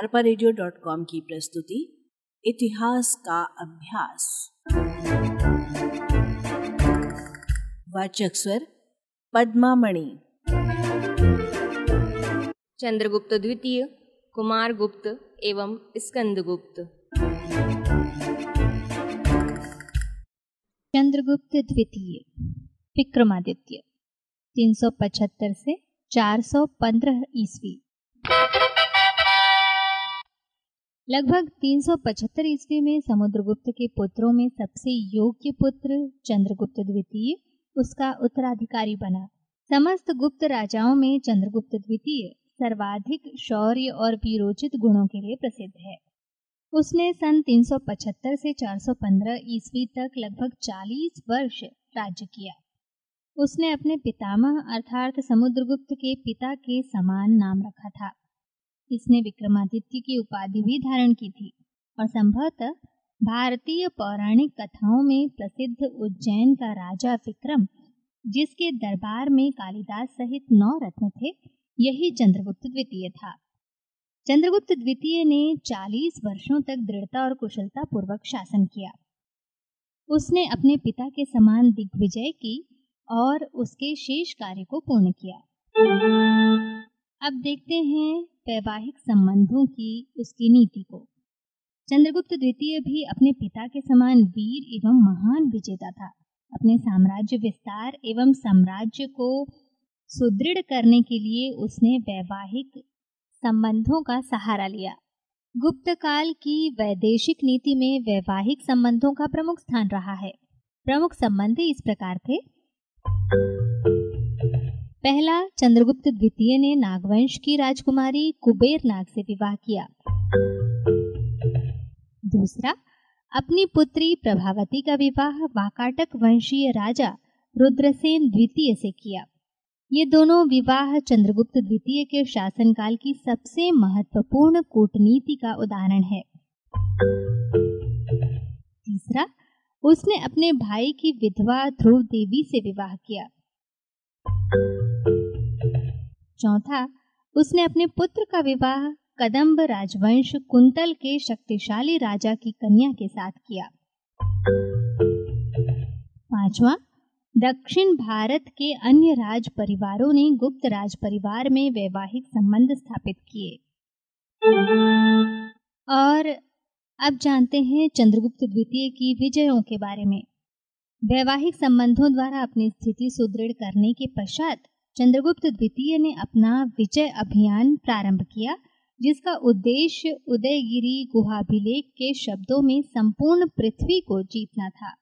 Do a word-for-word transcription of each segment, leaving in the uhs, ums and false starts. Arpa radio dot com की प्रस्तुति इतिहास का अभ्यास। वाचक स्वर पद्मामणि। चंद्रगुप्त द्वितीय, कुमारगुप्त एवं स्कंदगुप्त। चंद्रगुप्त द्वितीय विक्रमादित्य तीन सौ पचहत्तर से चार सौ पंद्रह ईस्वी। लगभग तीन सौ पचहत्तर ईस्वी में समुद्रगुप्त के पुत्रों में सबसे योग्य पुत्र चंद्रगुप्त द्वितीय उसका उत्तराधिकारी बना। समस्त गुप्त राजाओं में चंद्रगुप्त द्वितीय सर्वाधिक शौर्य और वीरोचित गुणों के लिए प्रसिद्ध है। उसने सन तीन सौ पचहत्तर से चार सौ पंद्रह ईस्वी तक लगभग चालीस वर्ष राज्य किया। उसने अपने पितामह अर्थात समुद्रगुप्त के पिता के समान नाम रखा था। इसने विक्रमादित्य की उपाधि भी धारण की थी और संभवतः भारतीय पौराणिक कथाओं में प्रसिद्ध उज्जैन का राजा विक्रम, जिसके दरबार में कालिदास सहित नौ रत्न थे, यही चंद्रगुप्त द्वितीय था। चंद्रगुप्त द्वितीय ने चालीस वर्षों तक दृढ़ता और कुशलता पूर्वक शासन किया। उसने अपने पिता के समान दिग्विजय की और उसके शेष कार्य को पूर्ण किया। अब देखते हैं वैवाहिक संबंधों की उसकी नीति को। चंद्रगुप्त द्वितीय भी अपने पिता के समान वीर एवं महान विजेता था। अपने साम्राज्य विस्तार एवं साम्राज्य को सुदृढ़ करने के लिए उसने वैवाहिक संबंधों का सहारा लिया। गुप्त काल की वैदेशिक नीति में वैवाहिक संबंधों का प्रमुख स्थान रहा है। प्रमुख संबंध इस प्रकार थे। पहला, चंद्रगुप्त द्वितीय ने नागवंश की राजकुमारी कुबेर नाग से विवाह किया। दूसरा, अपनी पुत्री प्रभावती का विवाह वाकाटक वंशीय राजा रुद्रसेन द्वितीय से किया। ये दोनों विवाह चंद्रगुप्त द्वितीय के शासनकाल की सबसे महत्वपूर्ण कूटनीति का उदाहरण है। तीसरा, उसने अपने भाई की विधवा ध्रुवदेवी से विवाह किया। चौथा, उसने अपने पुत्र का विवाह कदम्ब राजवंश कुंतल के शक्तिशाली राजा की कन्या के साथ किया। पांचवा, दक्षिण भारत के अन्य राज परिवारों ने गुप्त राज परिवार में वैवाहिक संबंध स्थापित किए। और अब जानते हैं चंद्रगुप्त द्वितीय की विजयों के बारे में। वैवाहिक संबंधों द्वारा अपनी स्थिति सुदृढ़ करने के पश्चात चंद्रगुप्त द्वितीय ने अपना विजय अभियान प्रारंभ किया, जिसका उद्देश्य उदयगिरी गुहाभिलेख के शब्दों में संपूर्ण पृथ्वी को जीतना था।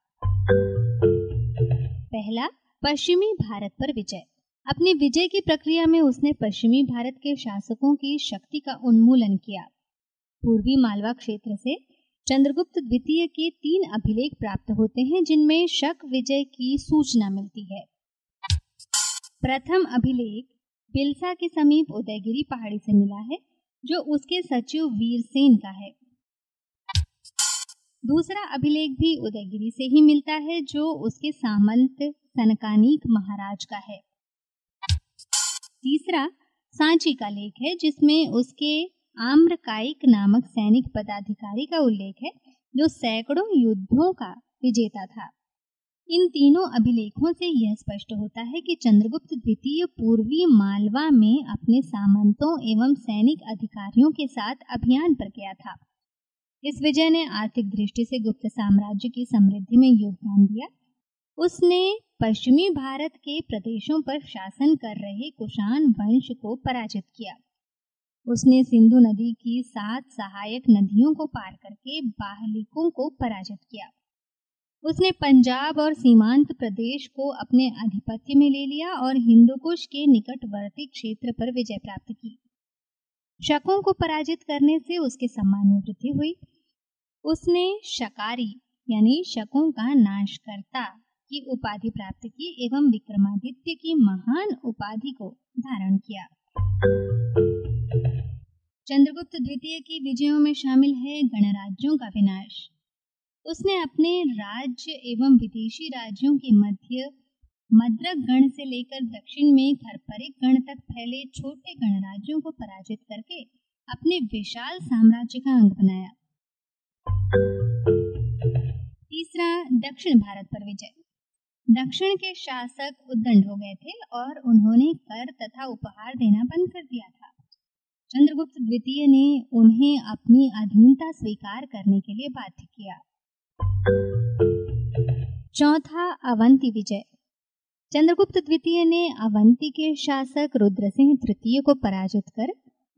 पहला, पश्चिमी भारत पर विजय। अपने विजय की प्रक्रिया में उसने पश्चिमी भारत के शासकों की शक्ति का उन्मूलन किया। पूर्वी मालवा क्षेत्र से चंद्रगुप्त द्वितीय के तीन अभिलेख प्राप्त होते हैं, जिनमें शक विजय की सूचना मिलती है। प्रथम अभिलेख बिलसा के समीप उदयगिरी पहाड़ी से मिला है, जो उसके सचिव वीर सेन का है। दूसरा अभिलेख भी उदयगिरी से ही मिलता है, जो उसके सामंत सनकानीक महाराज का है। तीसरा सांची का लेख है, जिसमें उसके आम्रकायिक नामक सैनिक पदाधिकारी का उल्लेख है, जो सैकड़ों युद्धों का विजेता था। इन तीनों अभिलेखों से यह स्पष्ट होता है कि चंद्रगुप्त द्वितीय पूर्वी मालवा में अपने सामंतों एवं सैनिक अधिकारियों के साथ अभियान पर गया था। इस विजय ने आर्थिक दृष्टि से गुप्त साम्राज्य की समृद्धि में योगदान दिया। उसने पश्चिमी भारत के प्रदेशों पर शासन कर रहे कुषाण वंश को पराजित किया। उसने सिंधु नदी की सात सहायक नदियों को पार करके बाहलिकों को पराजित किया। उसने पंजाब और सीमांत प्रदेश को अपने आधिपत्य में ले लिया और हिंदुकुश के निकटवर्ती क्षेत्र पर विजय प्राप्त की। शकों को पराजित करने से उसके सम्मान में वृद्धि हुई। उसने शकारी यानी शकों का नाशकर्ता की उपाधि प्राप्त की एवं विक्रमादित्य की महान उपाधि को धारण किया। चंद्रगुप्त द्वितीय की विजयों में शामिल है गणराज्यों का विनाश। उसने अपने राज्य एवं विदेशी राज्यों के मध्य मद्रक गण से लेकर दक्षिण में खरपरिक गण तक फैले छोटे गणराज्यों को पराजित करके अपने विशाल साम्राज्य का अंग बनाया। तीसरा, दक्षिण भारत पर विजय। दक्षिण के शासक उद्दंड हो गए थे और उन्होंने कर तथा उपहार देना बंद कर दिया था। चंद्रगुप्त द्वितीय ने उन्हें अपनी अधीनता स्वीकार करने के लिए बाध्य किया। चौथा, अवंती विजय। चंद्रगुप्त द्वितीय ने अवंती के शासक रुद्रसेन तृतीय को पराजित कर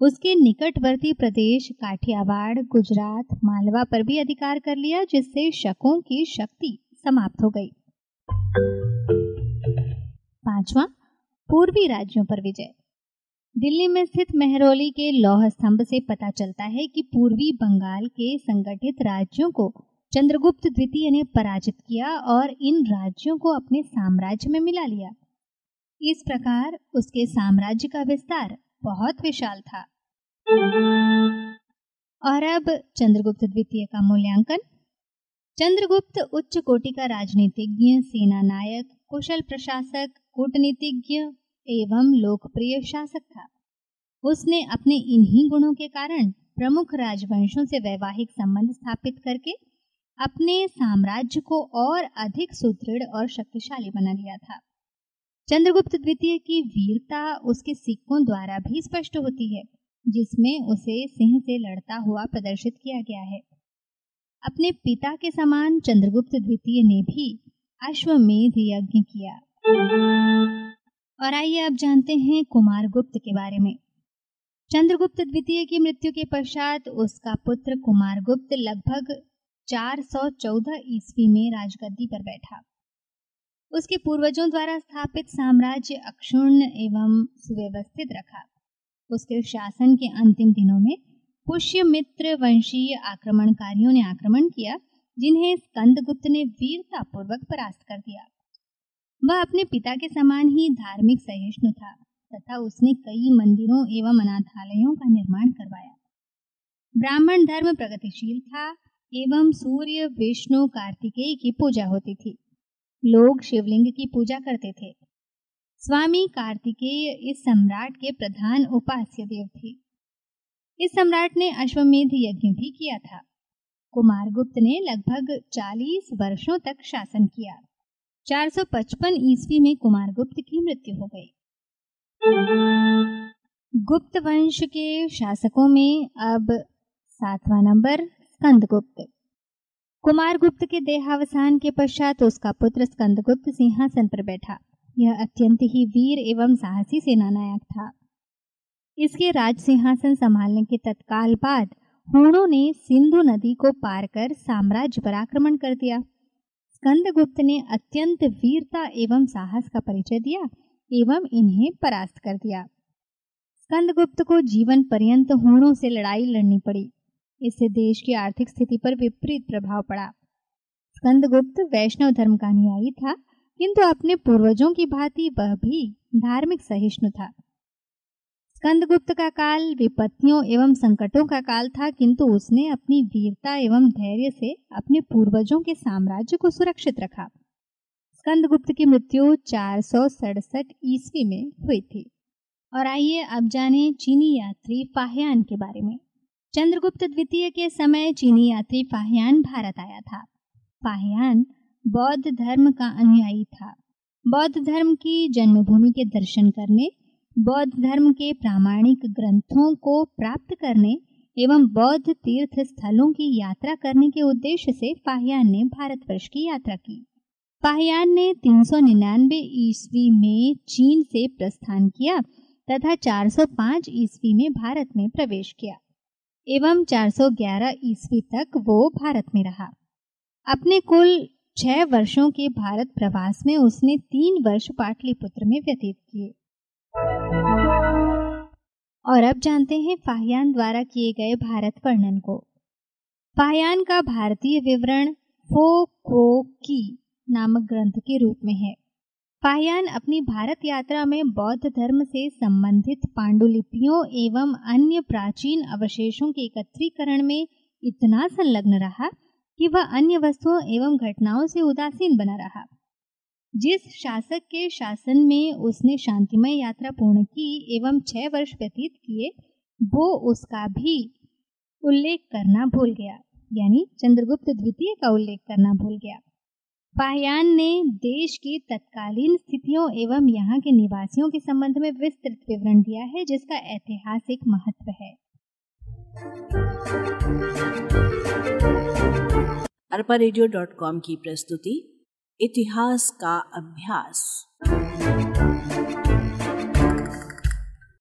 उसके निकटवर्ती प्रदेश काठियावाड़, गुजरात, मालवा पर भी अधिकार कर लिया, जिससे शकों की शक्ति समाप्त हो गई। पांचवा, पूर्वी राज्यों पर विजय। दिल्ली में स्थित मेहरौली के लौह स्तंभ से पता चलता है कि पूर्वी बंगाल के संगठित राज्यों को चंद्रगुप्त द्वितीय ने पराजित किया और इन राज्यों को अपने साम्राज्य में मिला लिया। इस प्रकार उसके साम्राज्य का विस्तार बहुत विशाल था। और अब चंद्रगुप्त द्वितीय का मूल्यांकन। चंद्रगुप्त उच्च कोटि का राजनीतिज्ञ, सेना नायक, कुशल प्रशासक, कूटनीतिज्ञ एवं लोकप्रिय शासक था। उसने अपने इन्हीं गुणों के कारण प्रमुख राजवंशों से वैवाहिक संबंध स्थापित करके अपने साम्राज्य को और अधिक सुदृढ़ और शक्तिशाली बना लिया था। चंद्रगुप्त द्वितीय की वीरता उसके सिक्कों द्वारा भी स्पष्ट होती है, जिसमें उसे सिंह से लड़ता हुआ प्रदर्शित किया गया है। अपने पिता के समान चंद्रगुप्त द्वितीय ने भी अश्वमेध यज्ञ किया। और आइए अब जानते हैं कुमारगुप्त के बारे में। चंद्रगुप्त द्वितीय की मृत्यु के पश्चात उसका पुत्र कुमारगुप्त लगभग चार सौ चौदह ईस्वी में राजगद्दी पर बैठा। उसके पूर्वजों द्वारा स्थापित साम्राज्य अक्षुण्ण एवं सुव्यवस्थित रखा। उसके शासन के अंतिम दिनों में पुष्यमित्र वंशीय आक्रमणकारियों ने आक्रमण किया, जिन्हें स्कंदगुप्त ने वीरतापूर्वक परास्त कर दिया। वह अपने पिता के समान ही धार्मिक सहिष्णु था तथा उसने कई मंदिरों एवं अनाथालयों का निर्माण करवाया। ब्राह्मण धर्म प्रगतिशील था एवं सूर्य, विष्णु, कार्तिकेय की पूजा होती थी। लोग शिवलिंग की पूजा करते थे। स्वामी कार्तिकेय इस सम्राट के प्रधान उपास्य देव थे। इस सम्राट ने अश्वमेध यज्ञ भी किया था। कुमारगुप्त ने लगभग चालीस वर्षों तक शासन किया। चार सौ पचपन ईस्वी में कुमारगुप्त की मृत्यु हो गई। गुप्त वंश के शासकों में अब सातवां नंबर, स्कंदगुप्त। कुमारगुप्त के देहावसान के पश्चात उसका पुत्र स्कंदगुप्त सिंहासन पर बैठा। यह अत्यंत ही वीर एवं साहसी सेनानायक था। इसके राज सिंहासन संभालने के तत्काल बाद हुणों ने सिंधु नदी को पार कर साम्राज्य पर आक्रमण कर दिया। स्कंदगुप्त ने अत्यंत वीरता एवं साहस का परिचय दिया एवं इन्हें परास्त कर दिया। स्कंदगुप्त को जीवन पर्यंत हुणों से लड़ाई लड़नी पड़ी। इससे देश की आर्थिक स्थिति पर विपरीत प्रभाव पड़ा। स्कंदगुप्त वैष्णव धर्म का अनुयायी था, किंतु अपने पूर्वजों की भांति वह भी धार्मिक सहिष्णु था। स्कंदगुप्त का काल विपत्तियों एवं संकटों का काल था, किंतु उसने अपनी वीरता एवं धैर्य से अपने पूर्वजों के साम्राज्य को सुरक्षित रखा। स्कंदगुप्त की मृत्यु चार सौ सड़सठ ईस्वी में हुई थी। और आइए अब जानें चीनी यात्री फाह्यान के बारे में। चंद्रगुप्त द्वितीय के समय चीनी यात्री फाह्यान भारत आया था। फाह्यान बौद्ध धर्म का अनुयायी था। बौद्ध धर्म की जन्मभूमि के दर्शन करने, बौद्ध धर्म के प्रामाणिक ग्रंथों को प्राप्त करने एवं बौद्ध तीर्थ स्थलों की यात्रा करने के उद्देश्य से फाह्यान ने भारतवर्ष की यात्रा की। फाह्यान ने तीन सौ निन्यानवे ईस्वी में चीन से प्रस्थान किया तथा चार सौ पाँच ईस्वी में भारत में प्रवेश किया एवं चार सौ ग्यारह ईस्वी तक वो भारत में रहा। अपने कुल छह वर्षों के भारत प्रवास में उसने तीन वर्ष पाटलिपुत्र में व्यतीत किए। और अब जानते हैं फाह्यान द्वारा किए गए भारत वर्णन को। फाह्यान का भारतीय विवरण फो को की नामक ग्रंथ के रूप में है। फाह्यान अपनी भारत यात्रा में बौद्ध धर्म से संबंधित पांडुलिपियों एवं अन्य प्राचीन अवशेषों के एकत्रीकरण में इतना संलग्न रहा कि वह अन्य वस्तुओं एवं घटनाओं से उदासीन बना रहा। जिस शासक के शासन में उसने शांतिमय यात्रा पूर्ण की एवं छह वर्ष व्यतीत किए, वो उसका भी उल्लेख करना भूल गया, यानी चंद्रगुप्त द्वितीय का उल्लेख करना भूल गया। फाह्यान ने देश की तत्कालीन स्थितियों एवं यहाँ के निवासियों के संबंध में विस्तृत विवरण दिया है, जिसका ऐतिहासिक महत्व है। अर्पा रेडियो डॉट कॉम की प्रस्तुति इतिहास का अभ्यास।